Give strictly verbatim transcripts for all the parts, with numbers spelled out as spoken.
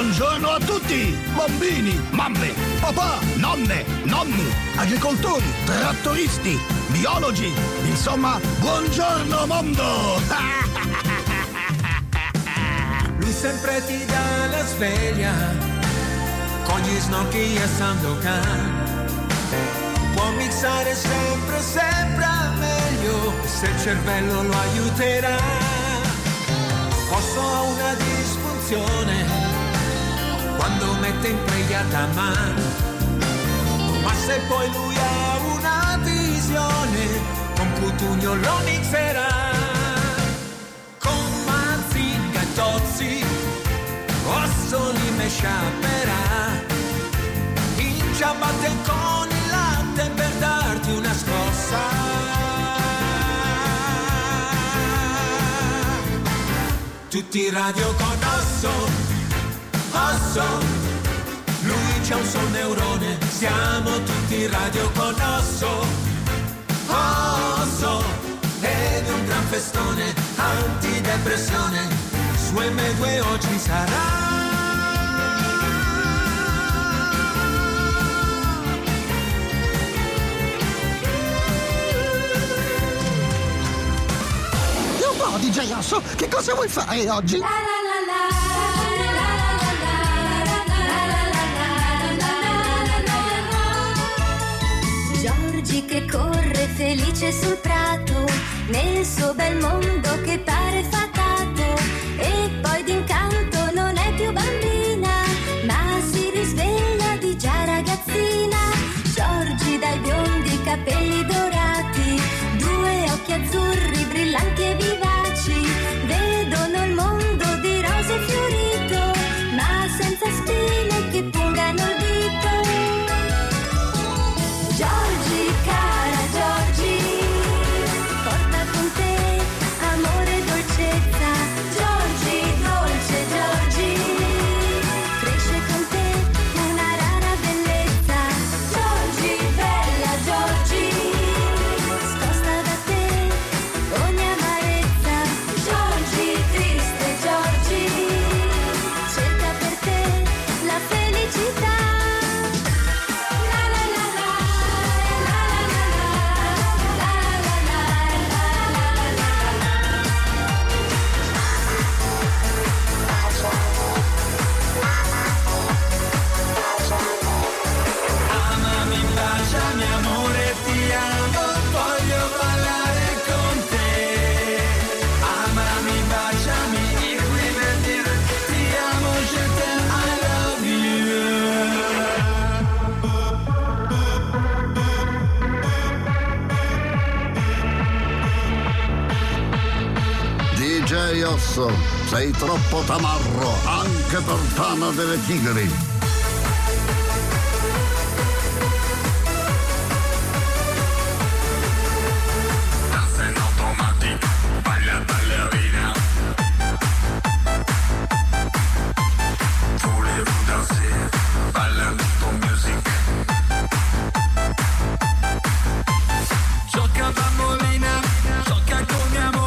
Buongiorno a tutti! Bambini, mamme, papà, nonne, nonni, agricoltori, trattoristi, biologi, insomma, buongiorno mondo! Lui sempre ti dà la sveglia, con gli snocchi e Sandokan. Può mixare sempre, sempre meglio, se il cervello lo aiuterà. Posso a una disfunzione, quando mette in preghiata mano, ma se poi lui ha una visione, con Cutugno lo mixerà. Con Manzinga e Tozzi, Osso li mesciaperà, in ciabatte con il latte per darti una scossa. Tutti radio con Osso, Osso, lui c'ha un sol neurone, siamo tutti radio con Osso, Osso, ed è un gran festone, antidepressione, su emme due o oggi sarà. E un po' di jay Osso, che cosa vuoi fare oggi? Che corre felice sul prato, nel suo bel mondo che pare fatato, e poi d'incanto non è più bambina, ma si risveglia di già ragazzina. Giorgi dai biondi capelli dorati, due occhi azzurri brillanti e vivaci, vedono il mondo di rose fiorito, ma senza spine che pungano il dito. Giorgi, cara Giorgi, porta con te amore e dolcezza. Giorgi, dolce Giorgi, cresce con te una rara bellezza. Giorgi, bella Giorgi, scosta da te ogni amarezza. Giorgi, triste Giorgi, cerca per te la felicità. jay Osso, sei troppo tamarro anche per Tana delle Tigri. Cassa in automatico, baglia ballerina. Volevo danser, ballando con music. Gioca bambolina, gioca con mia amore.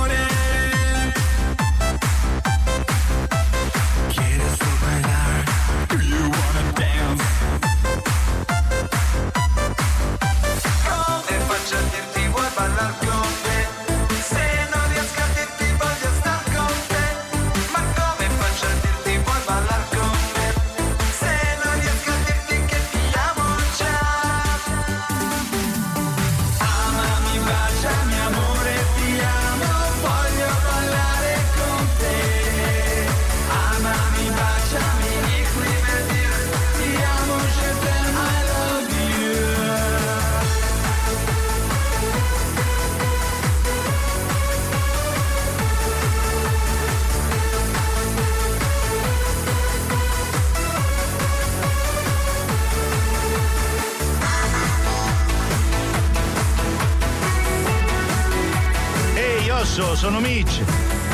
Sono Mitch.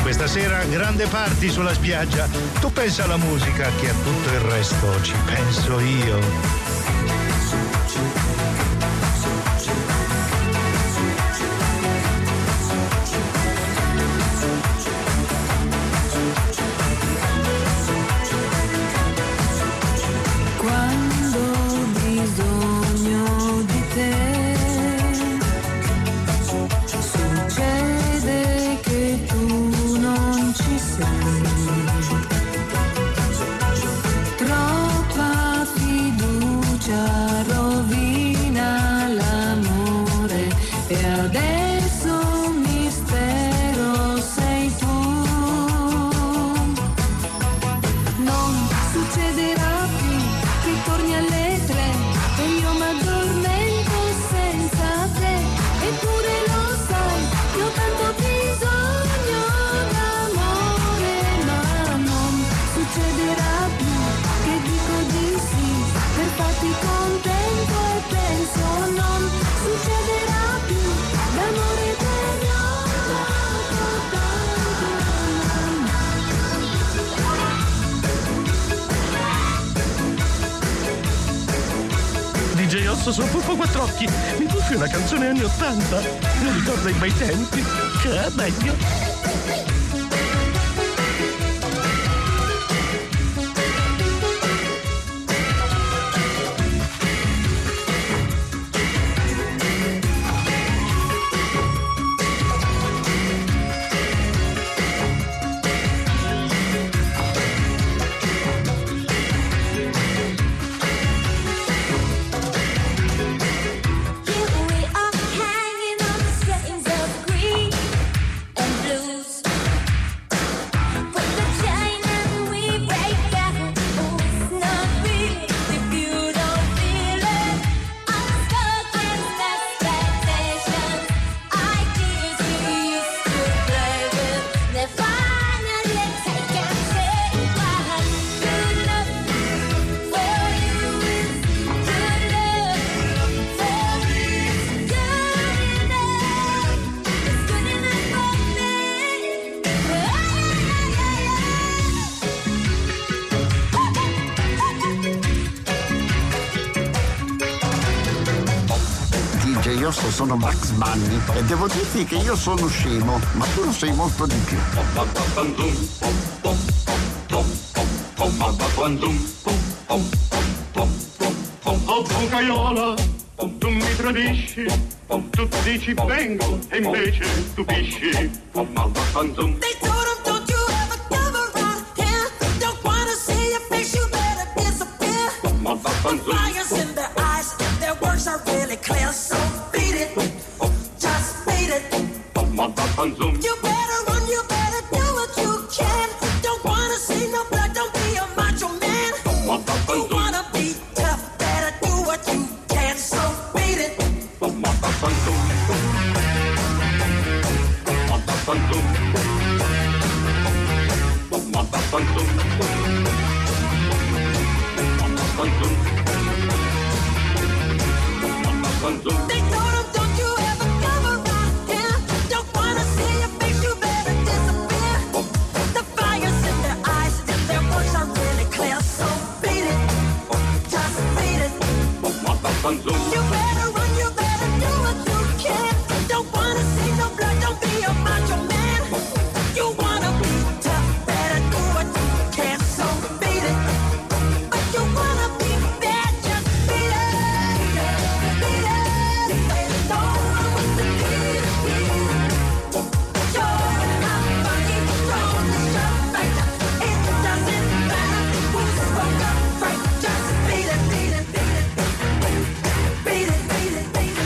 Questa sera grande party sulla spiaggia. Tu pensa alla musica, che a tutto il resto ci penso io. Osso su Pupo Quattrocchi. Mi tuffi una canzone anni ottanta. Non ricorda i bei tempi. Che meglio. Io sono Max Manni e devo dirti che io sono scemo, ma tu lo sei molto di più. Oh bucaiola, tu mi tradisci, tu dici vengo e invece tu pisci. You better run, you better do what you can. Don't wanna see no blood, don't be a macho man. You wanna be tough, better do what you can. So beat it. They told him, don't you ever cover up here. Don't wanna see your face, you better disappear. The fire's in their eyes and their words are really clear. So beat it, just beat it. You better run, you better do what you can. Don't wanna see no blood, don't be a macho man. You wanna be tough, better do what you can. So beat it. But you wanna be bad, just beat it. Beat it. Don't run with the beat. You're not fucking strong. It's your fight. It doesn't matter who spoke up first. Just beat it, beat it, beat it, beat it, beat it, beat it,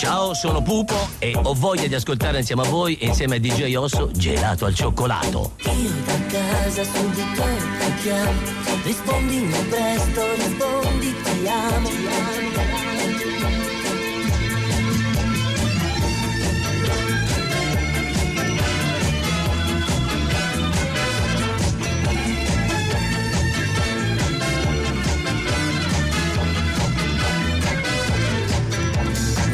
Ciao, sono Pupo e ho voglia di ascoltare insieme a voi e insieme a D J Osso Gelato al Cioccolato. Io da casa su di te ti chiamo, rispondimi presto, rispondi ti amo.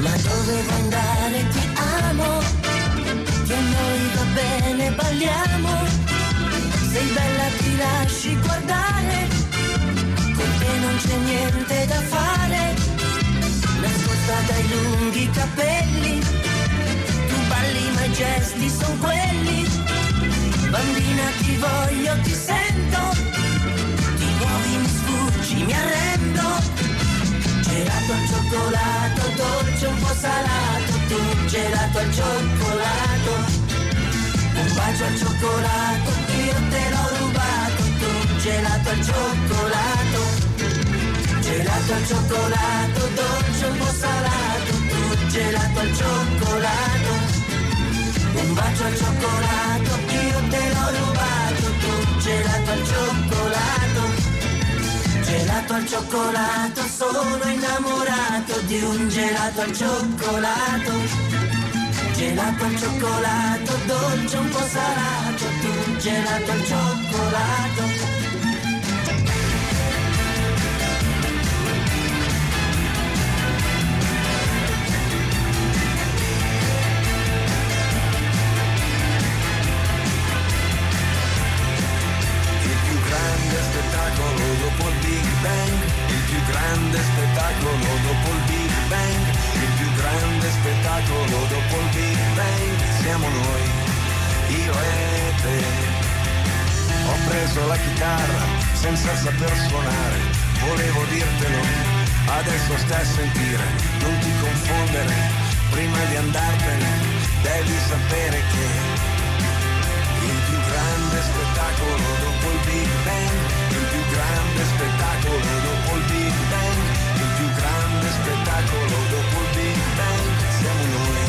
Ma dove vuoi andare? Ti amo, che noi va bene, balliamo. Sei bella, ti lasci guardare, con te non c'è niente da fare. Nascosta dai lunghi capelli, tu balli ma i gesti son quelli. Bambina ti voglio, ti sento, ti muovi, mi sfuggi, mi arrendo. Gelato al cioccolato, dolce un po' salato, tu gelato al cioccolato. Un bacio al cioccolato, io te l'ho rubato, tu gelato al cioccolato. Gelato al cioccolato, dolce un po' salato, tu gelato al cioccolato. Un bacio al cioccolato, io te l'ho rubato, tu gelato al cioccolato. Gelato al cioccolato, sono innamorato di un gelato al cioccolato. Gelato al cioccolato, dolce un po' salato, tu gelato al cioccolato. preso la chitarra senza saper suonare, volevo dirtelo, adesso stai a sentire, non ti confondere, prima di andartene devi sapere che il più grande spettacolo dopo il Big Bang, il più grande spettacolo dopo il Big Bang, il più grande spettacolo dopo il Big Bang, siamo noi,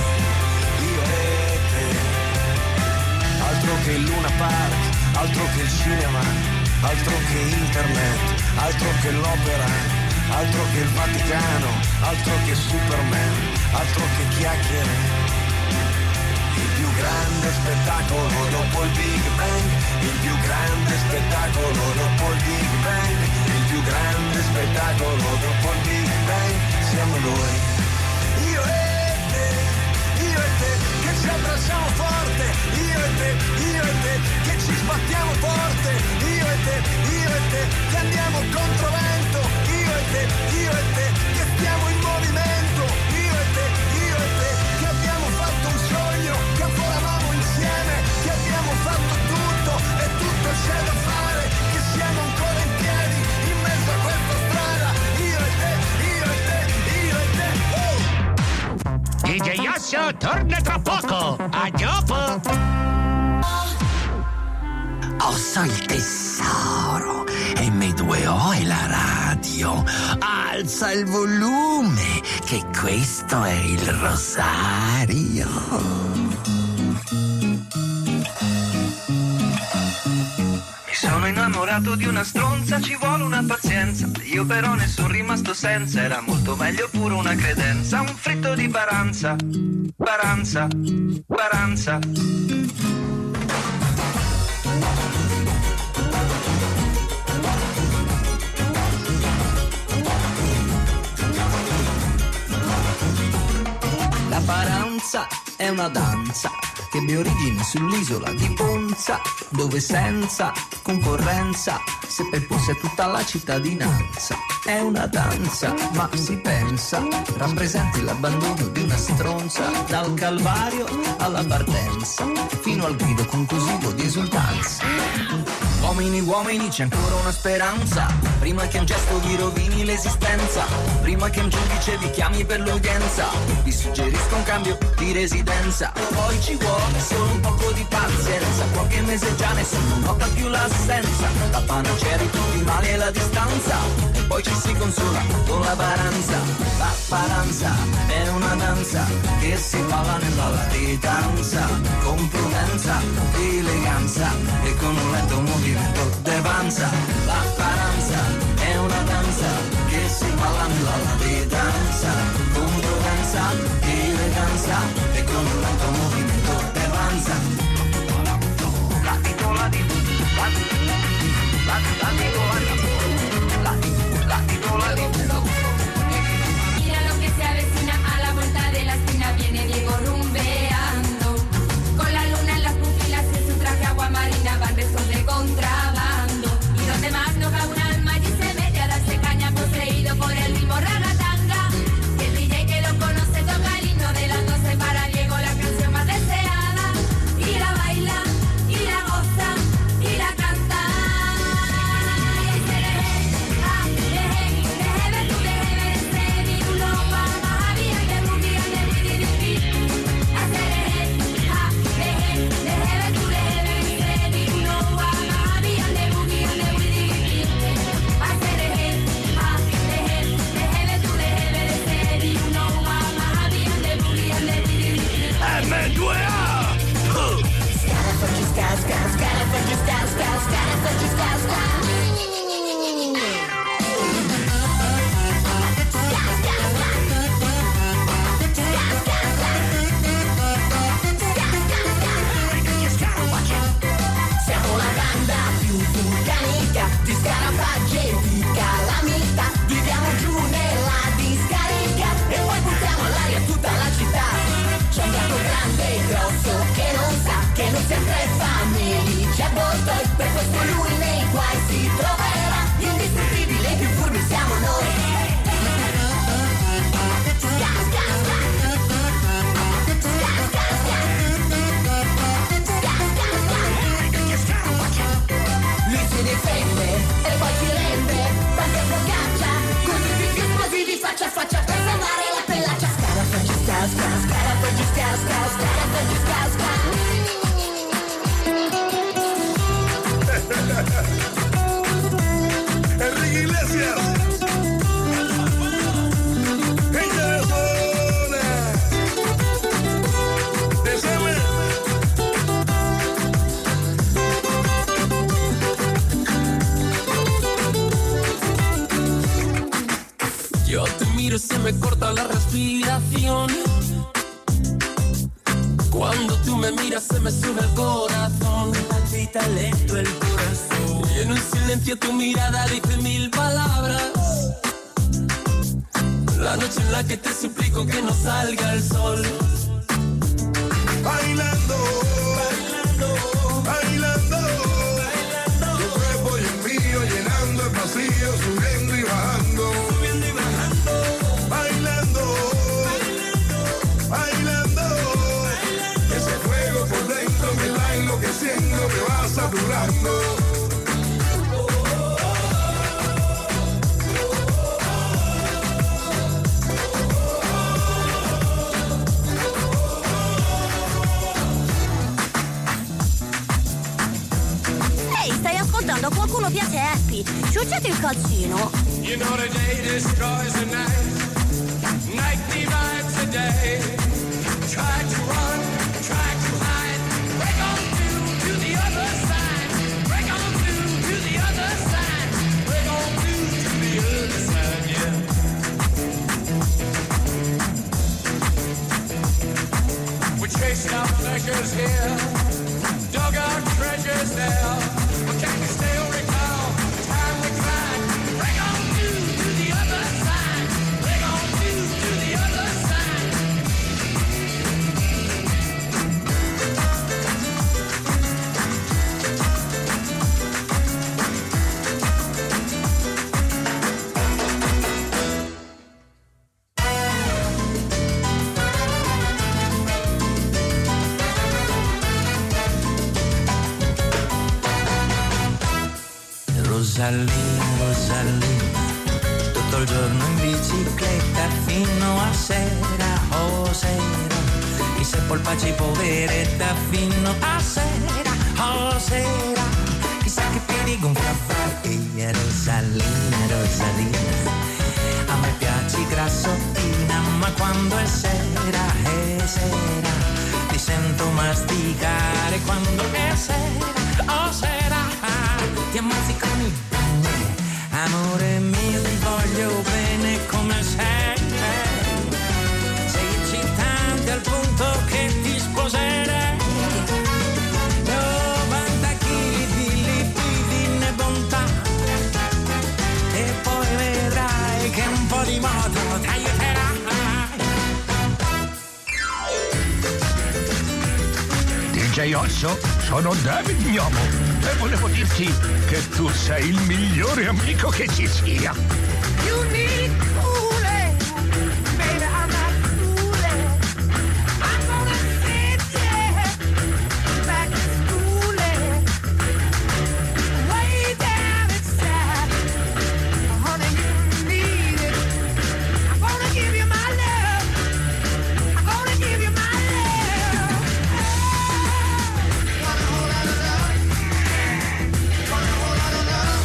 io e te. Altro che Luna Park, altro che il cinema, altro che internet, altro che l'opera, altro che il Vaticano, altro che Superman, altro che chiacchiere. Il più grande spettacolo dopo il Big Bang, il più grande spettacolo dopo il Big Bang, il più grande spettacolo dopo il Big Bang, siamo noi. Io e te, io e te, che ci abbracciamo forte, io e te, io e te, che ci sbattiamo forte, io e te, io e te, che andiamo contro vento, io e te, io e te, che stiamo in movimento, io e te, io e te, che abbiamo fatto un sogno, che volavamo insieme, che abbiamo fatto tutto e tutto c'è da fare, che siamo ancora in piedi in mezzo a questa strada, io e te, io e te, io e te, oh! D J Osso torna tra poco, a dopo! Osso il tesoro e M due O è la radio. Alza il volume che questo è il rosario. Mi sono innamorato di una stronza, ci vuole una pazienza. Io però ne sono rimasto senza, era molto meglio pure una credenza. Un fritto di baranza, baranza, baranza. La paranza è una danza che ebbe origine sull'isola di Ponza, dove senza concorrenza si percorse tutta la cittadinanza. È una danza, ma si pensa, rappresenti l'abbandono di una stronza, dal calvario alla partenza, fino al grido conclusivo di esultanza. Uomini, uomini, c'è ancora una speranza, prima che un gesto vi rovini l'esistenza, prima che un giudice vi chiami per l'udienza, vi suggerisco un cambio di residenza. Poi ci vuole solo un poco di pazienza, qualche mese già nessuno nota più l'assenza, la panacea tutti i mali e la distanza, e poi ci si consola con la paranza. La paranza è una danza che si balla nella ritanza, con prudenza, eleganza e con un lento movimento de danza. La paranza è una danza che si balla nella ridanza, con prudenza, eleganza e con un lento movimento de danza. La titola di la la la titola di la la titola di mira lo que se avecina, a la vuelta de la esquina viene Diego rumbeando con la luna en las pupilas, en su traje agua marina van besos de contrabando, y donde más no cae un alma y se mete a darse caña, poseído por el ritmo ragatanga. El D J que lo conoce toca el himno de las doce para Diego, la canción más deseada, y la baila, y la goza, y la canta. Y se le ve, ah, deje, deje ver tú, deje ver este virus, lo paga, había que morir, de vivir, de vivir. Hacer, ah, deje, deje ver tú, deje ver. M due O! Scala, facci scala, scala, scala, facci scala, scala, scala, facci scala, scala. Siamo la banda più vulcanica di scarafaggi e di calamità. Viviamo giù nella discarica e poi buttiamo all'aria tutta la città. C'è un gatto grande e grosso che non sa che non sempre è famiglia, c'è volto e per questo lui nei guai si troverà. Indistruttibile, più furbi siamo noi. Scan, scan, scan. Scan, scan, scan. Scan, scan, scan. Lui respiro y se me corta la respiración. Cuando tú me miras se me sube el corazón. Palpita lento el corazón. Y en un silencio tu mirada dice mil palabras. La noche en la que te suplico que no salga el sol. Bailando, bailando, bailando, bailando. Tu cuerpo y el mío llenando el vacío, subiendo y bajando, subiendo y bajando. Bailando, bailando, bailando, bailando. Ese fuego por dentro me va enloqueciendo, me va saturando. Qualcuno piace happy, ciucciate il calzino. You know the day destroys the night, night divides the day. Try to run, try to hide, break on through to the other side. Break on through to the other side. Break on through to the other side, yeah. We're chasing our pleasures here, dug our treasures there. Can you still recall the time we cried? Break on through to the other side. Break on through to the other side. Rosalina, Rosalina, tutto il giorno in bicicletta fino a sera, oh sera, e se polpaci poveretta fino a sera, oh sera, chissà che piedi gonfia fai, Rosalina, Rosalina, a me piaci grassottina, ma quando è sera, è sera, ti sento masticare quando è sera, oh sera, ti ammazzi con il amore mio, ti voglio bene come sei. Sei eccitante al punto che ti sposerei. novanta chili di lipidi e bontà. E poi vedrai che un po' di moto ti aiuterà. di jay Osso, sono David Gnomo. E volevo dirti che tu sei il migliore amico che ci sia. You need cooling, baby, I'm not cooling. I'm gonna sit there, back to schooling. Way down inside, honey, you need it. I'm gonna give you my love. I'm gonna give you my love. Oh, one whole lot of love.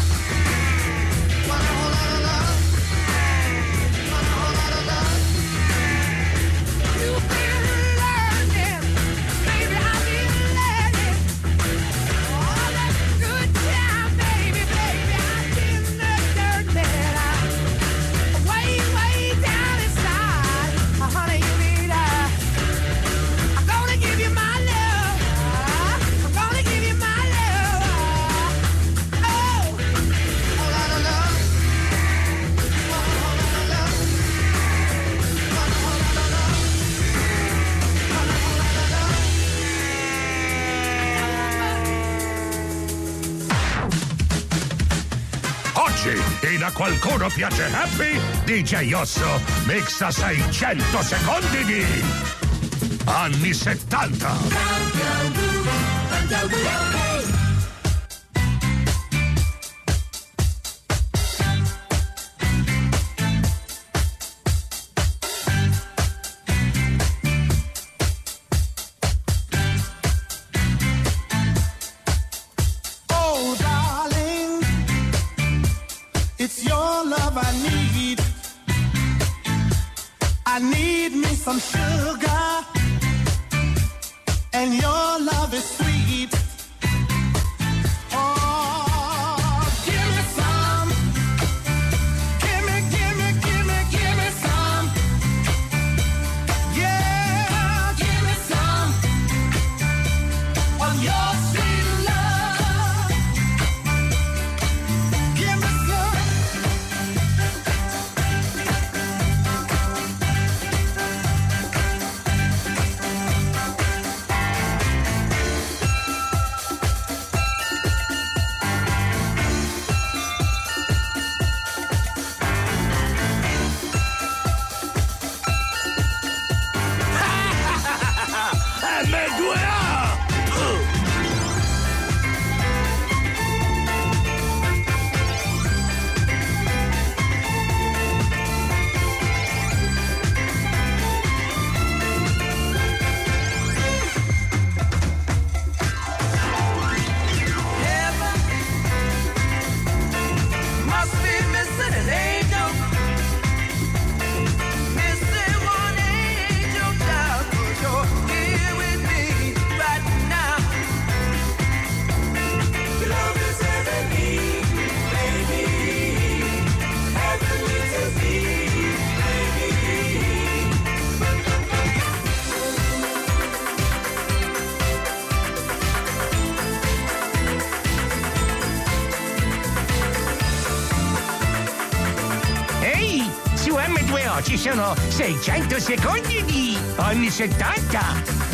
E da qualcuno piace happy, di jay Osso mixa seicento secondi di anni settanta. Some sugar, and your love is sweet. Oh, give me some. Give me, give me, give me, give me some. no, ci sono seicento secondi di anni settanta.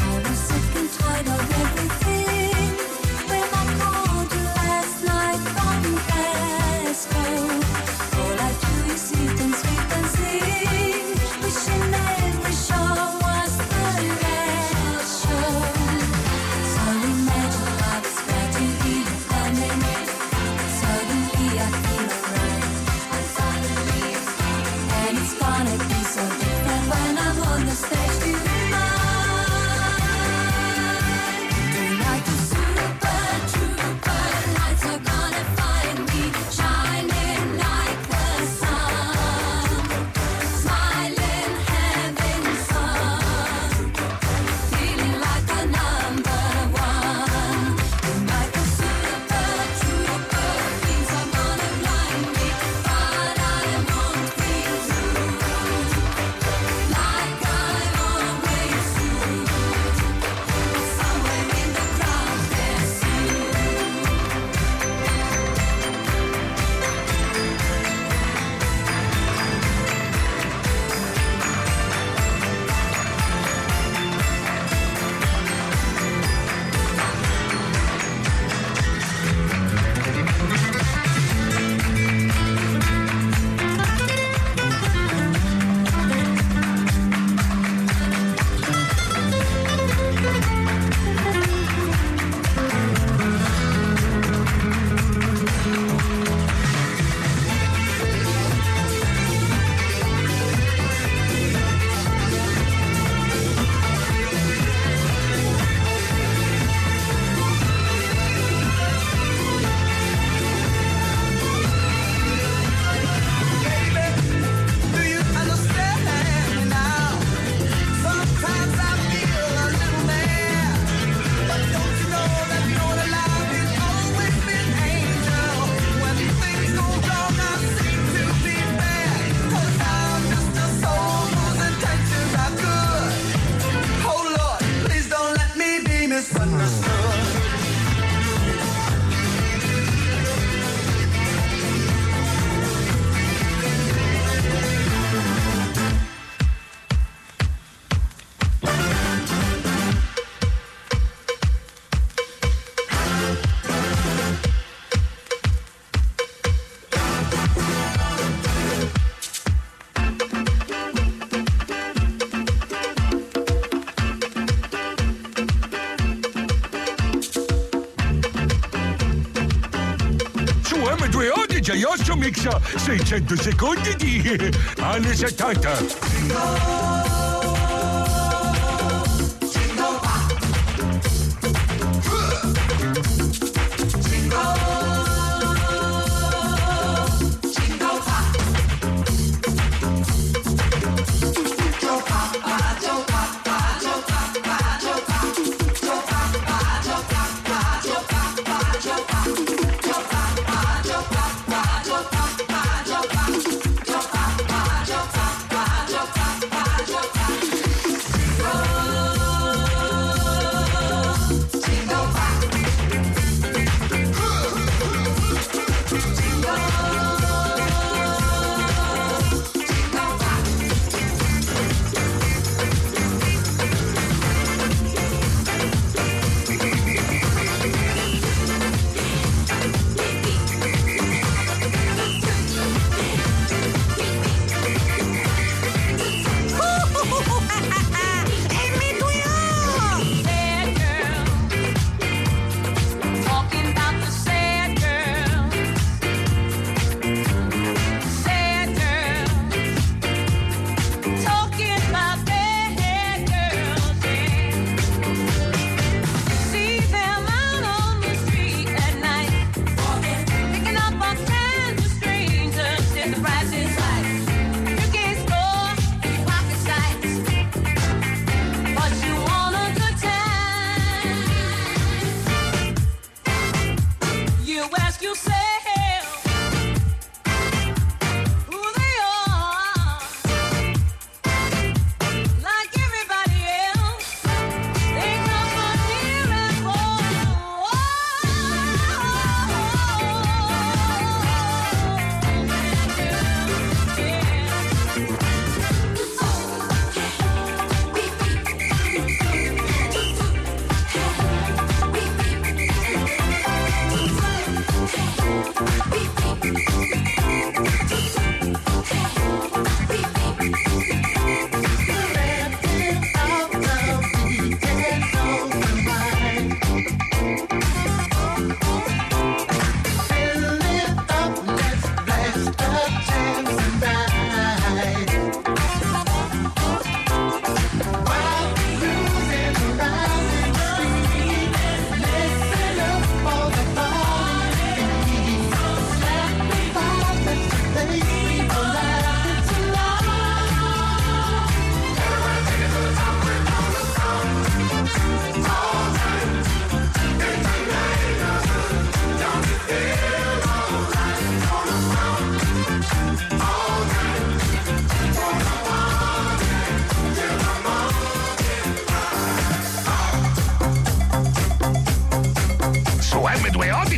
D J Osso mixa seicento secondi di anni settanta.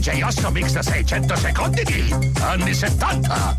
D J Osso Mix seicento secondi di anni settanta.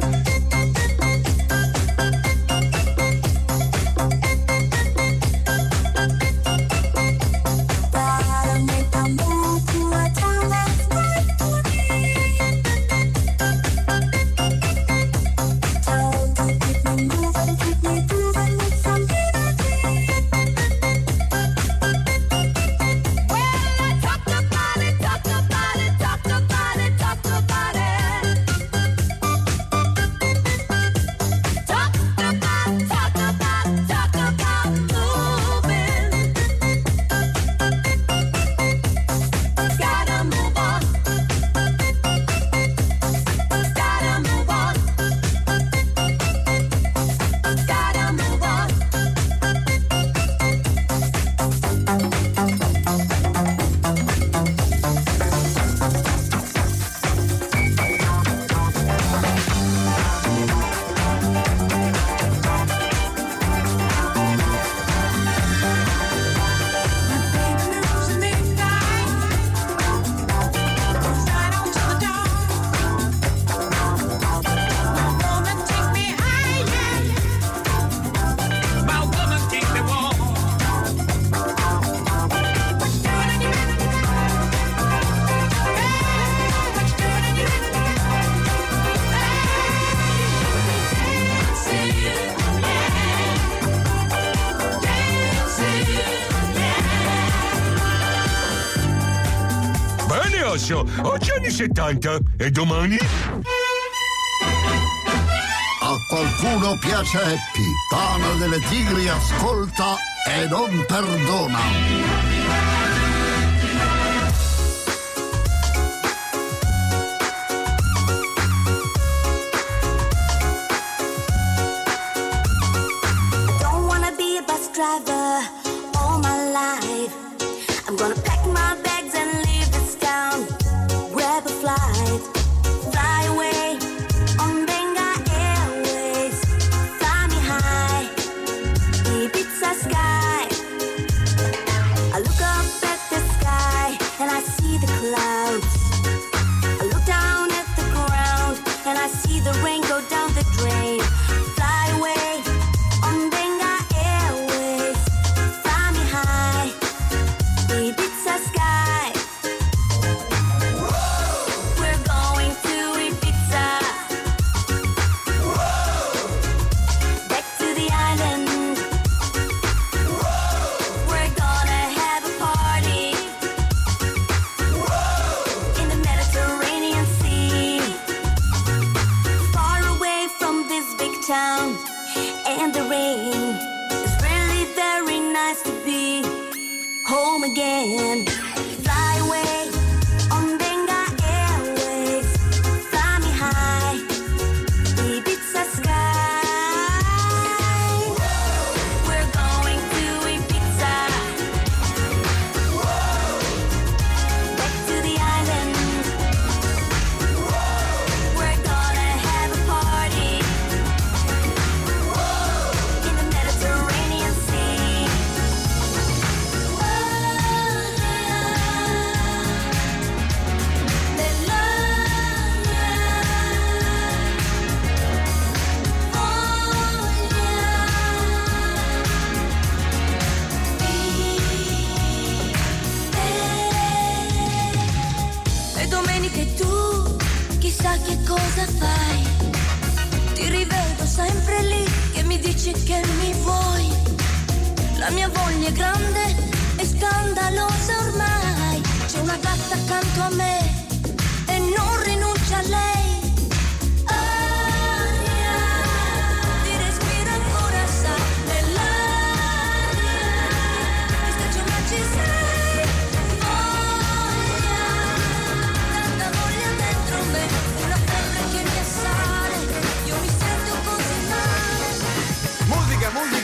Oggi anni settanta e domani? A qualcuno piace Happy, Tana delle Tigri ascolta e non perdona. Don't wanna be a bus driver all my life. I'm gonna pack my bags and leave this town. Grab a flight, fly away on Benga Airways. Fly me high, Ibiza sky. I look up at the sky and I see the clouds. I look down at the ground and I see the rain go down the drain. Fly away on Benga Airways. Fly me high, Ibiza sky. Again, fly away on Benga Airways, fly me high, Ibiza sky. We're going to Ibiza, back to the island. We're gonna have a party in the Mediterranean Sea. Chissà che cosa fai, ti rivedo sempre lì che mi dici che mi vuoi. La mia voglia è grande e scandalosa ormai. C'è una gatta accanto a me e non rinuncia a lei.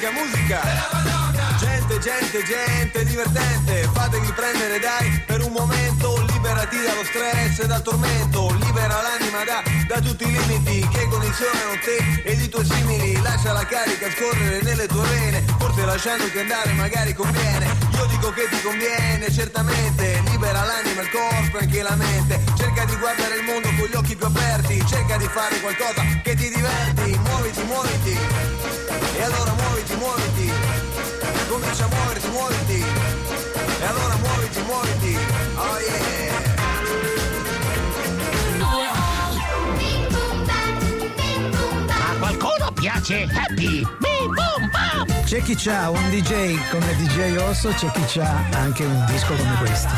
Musica, musica, gente, gente, gente divertente, fateli prendere dai per un momento, liberati dallo stress e dal tormento, libera l'anima da da tutti i limiti che condizionano te ed i tuoi simili. Lascia la carica scorrere nelle tue vene, forse lasciandoti andare magari conviene. Io dico che ti conviene, certamente. Libera l'anima, il corpo e anche la mente. Cerca di guardare il mondo con gli occhi più aperti, cerca di fare qualcosa che ti diverti. Muoviti, muoviti, e allora muoviti, muoviti. Comincia a muoverti, muoviti, e allora muoviti, muoviti. Oh yeah. Qualcuno piace Happy Boom Boom Bam. C'è chi c'ha un D J come D J Osso, c'è chi c'ha anche un disco come questo.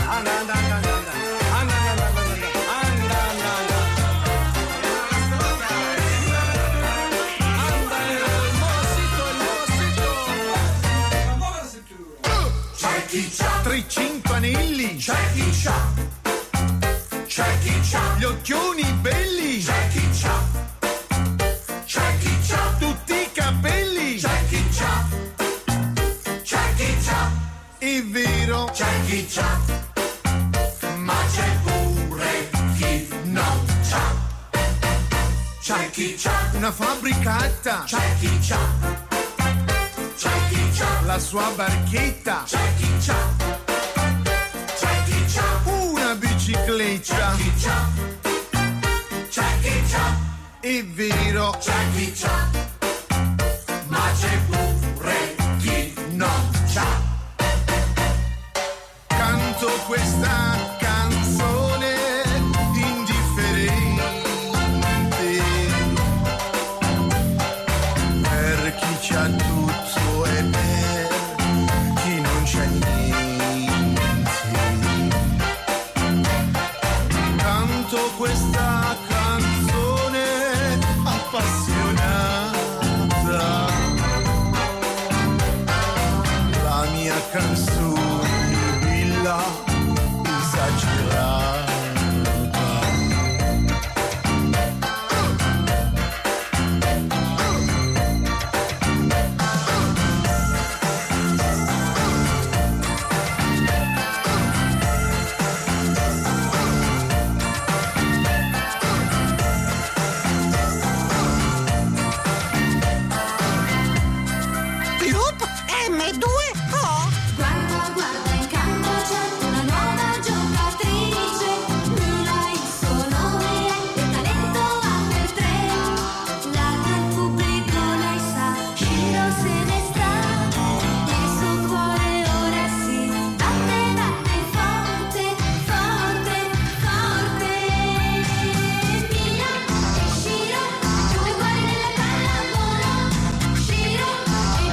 C'è chi c'ha tre cinque anelli, c'è chi c'ha, c'è chi c'ha gli occhioni belli, c'è chi c'ha, c'è chi c'ha tutti i capelli, c'è chi c'ha, c'è chi c'ha il vero, c'è chi c'ha, ma c'è pure chi non c'ha, c'è chi c'ha una fabbricata, c'è chi c'ha, c'è chi c'ha la sua barchetta, c'è chi c'ha, c'è chi c'ha una bicicletta, c'è chi c'ha, c'è chi c'ha è vero, c'è chi c'ha, ma c'è pure chi non c'ha. Canto questa canzone indifferente per chi c'ha tutto e per chi non c'ha niente. Canto questa canzone appassionata, la mia canzone villa esagerata. M due O Guarda, guarda, in campo c'è una nuova giocatrice. Luna, il suo nome è, il talento va per tre. La del pubblico lei sa, Ciro se ne sta. Il suo cuore ora si batte, batte forte, forte, forte. Mia e Ciro, due cuori della pallavolo. Ciro e Mia,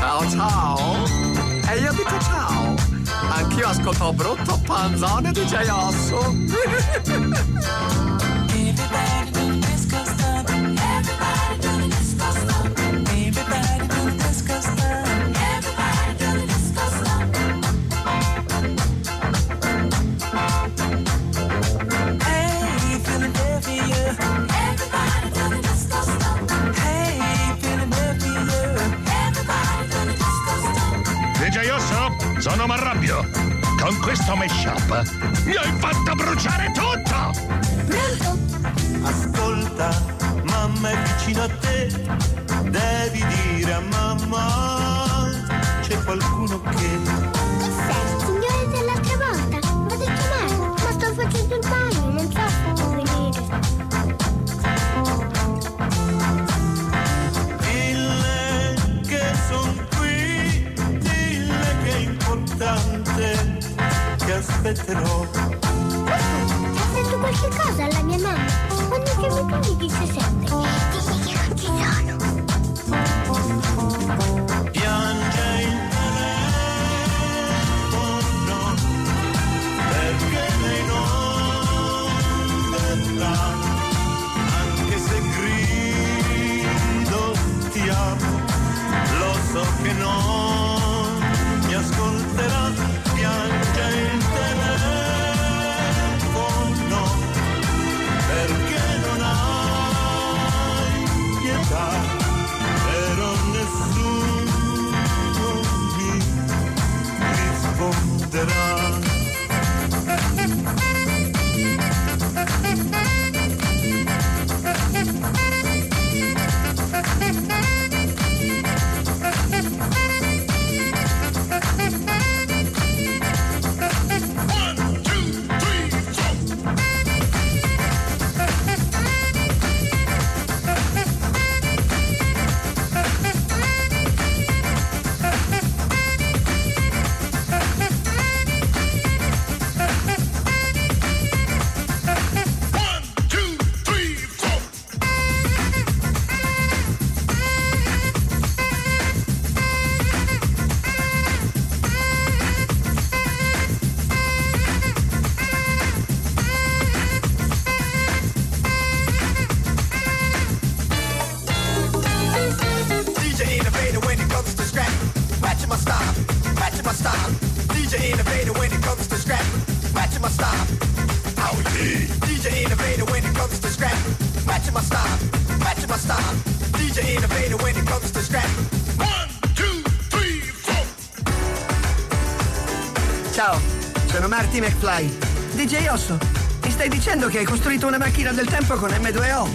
Ciao ciao. E io dico ciao. Anch'io ascolto brutto panzone D J Osso. Everybody do the disco stunt. Everybody do the disco stunt. Everybody do the disco stunt. Everybody do the disco stunt. Hey, feeling heavy, yeah. Everybody do the disco stunt. Hey, feeling heavy, yeah. Everybody do the disco stunt. D J Osso, sono Marrabbio. Con questo mashup mi hai fatto bruciare tutto. Ascolta, mamma è vicino a te, devi dire a mamma c'è qualcuno che... Cos'è? Signore dell'altra volta, vado a chiamarlo, ma sto facendo il bagno, non so come venire. Dille che son qui, dille che è importante, che aspetterò. Sento qualche cosa alla mia mamma, ogni giorno tu mi dice sempre, dimmi che non ci sono. Piange il telefono, perché lei non verrà, anche se grido ti amo. when it comes to scrapping, matching my style. Oh yeah. D J innovator when it comes to scrapping, matching my style, matching my style. D J innovator when it comes to scrapping. One, two, three, four. Ciao, sono Marty McFly, D J Osso. Mi stai dicendo che hai costruito una macchina del tempo con M due O?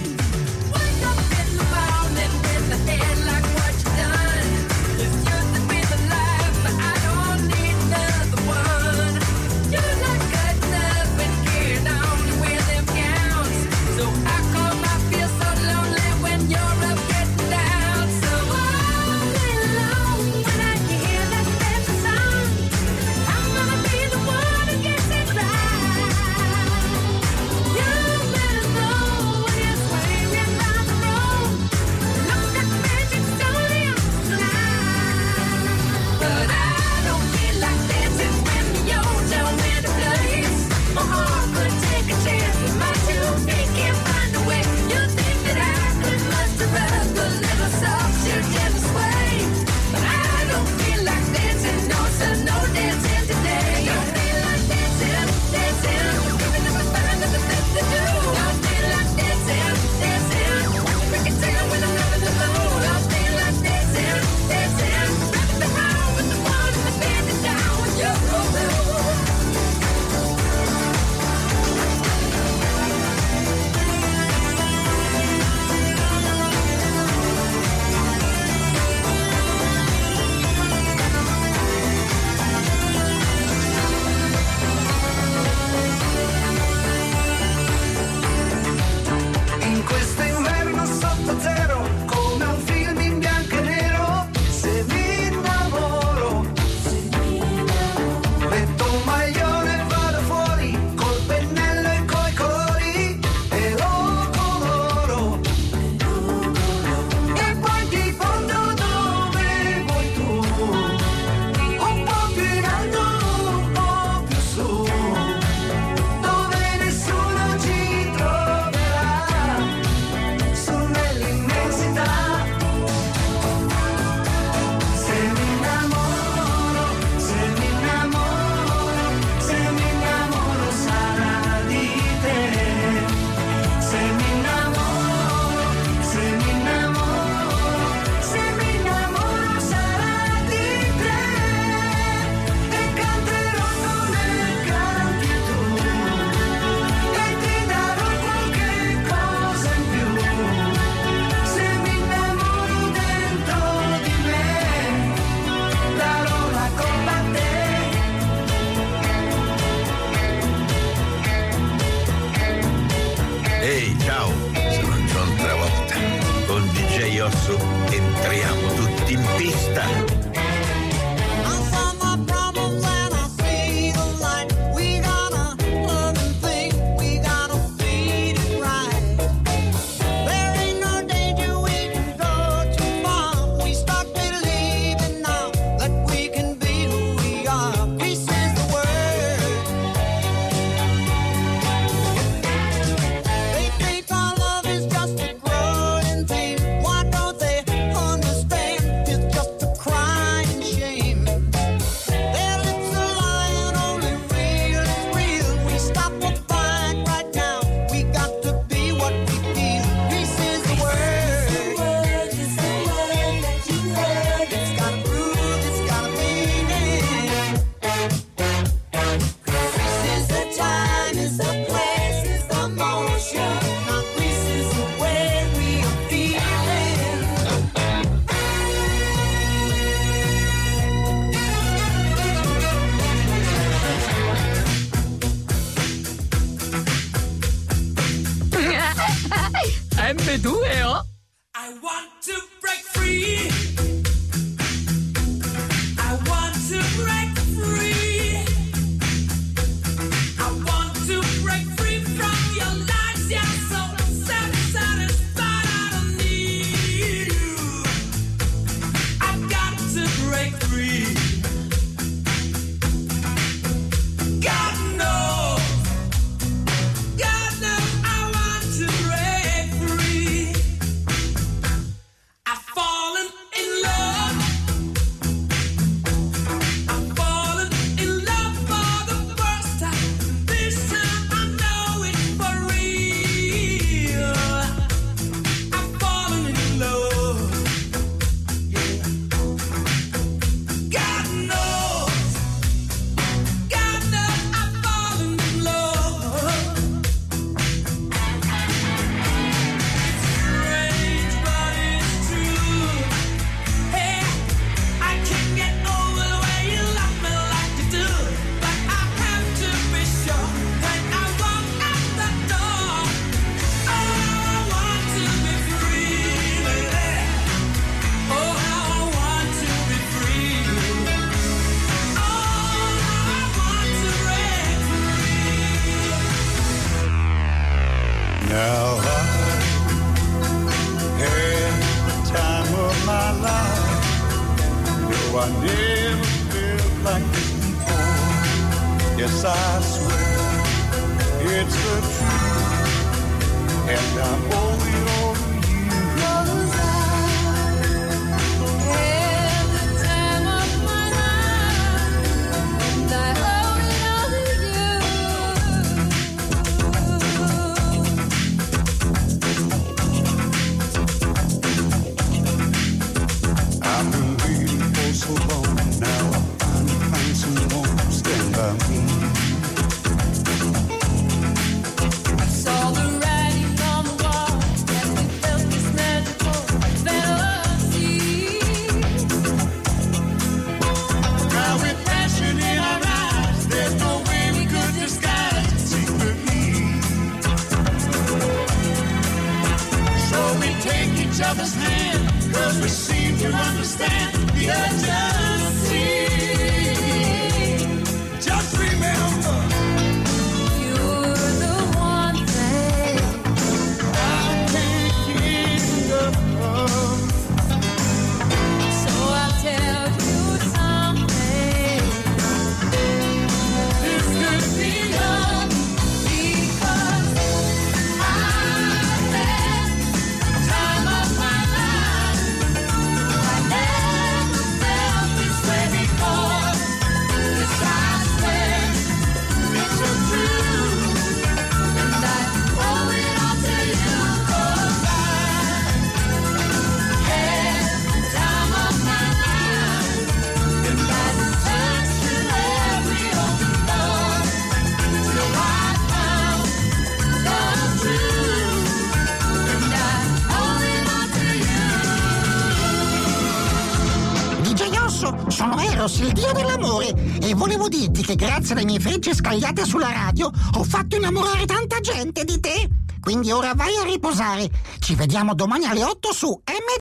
In love. How I had the time of my life. No, I never felt like this before. Yes, I swear it's the truth, and I owe it all. Il dio dell'amore, e volevo dirti che grazie alle mie frecce scagliate sulla radio ho fatto innamorare tanta gente di te, quindi ora vai a riposare. Ci vediamo domani alle otto su M due O.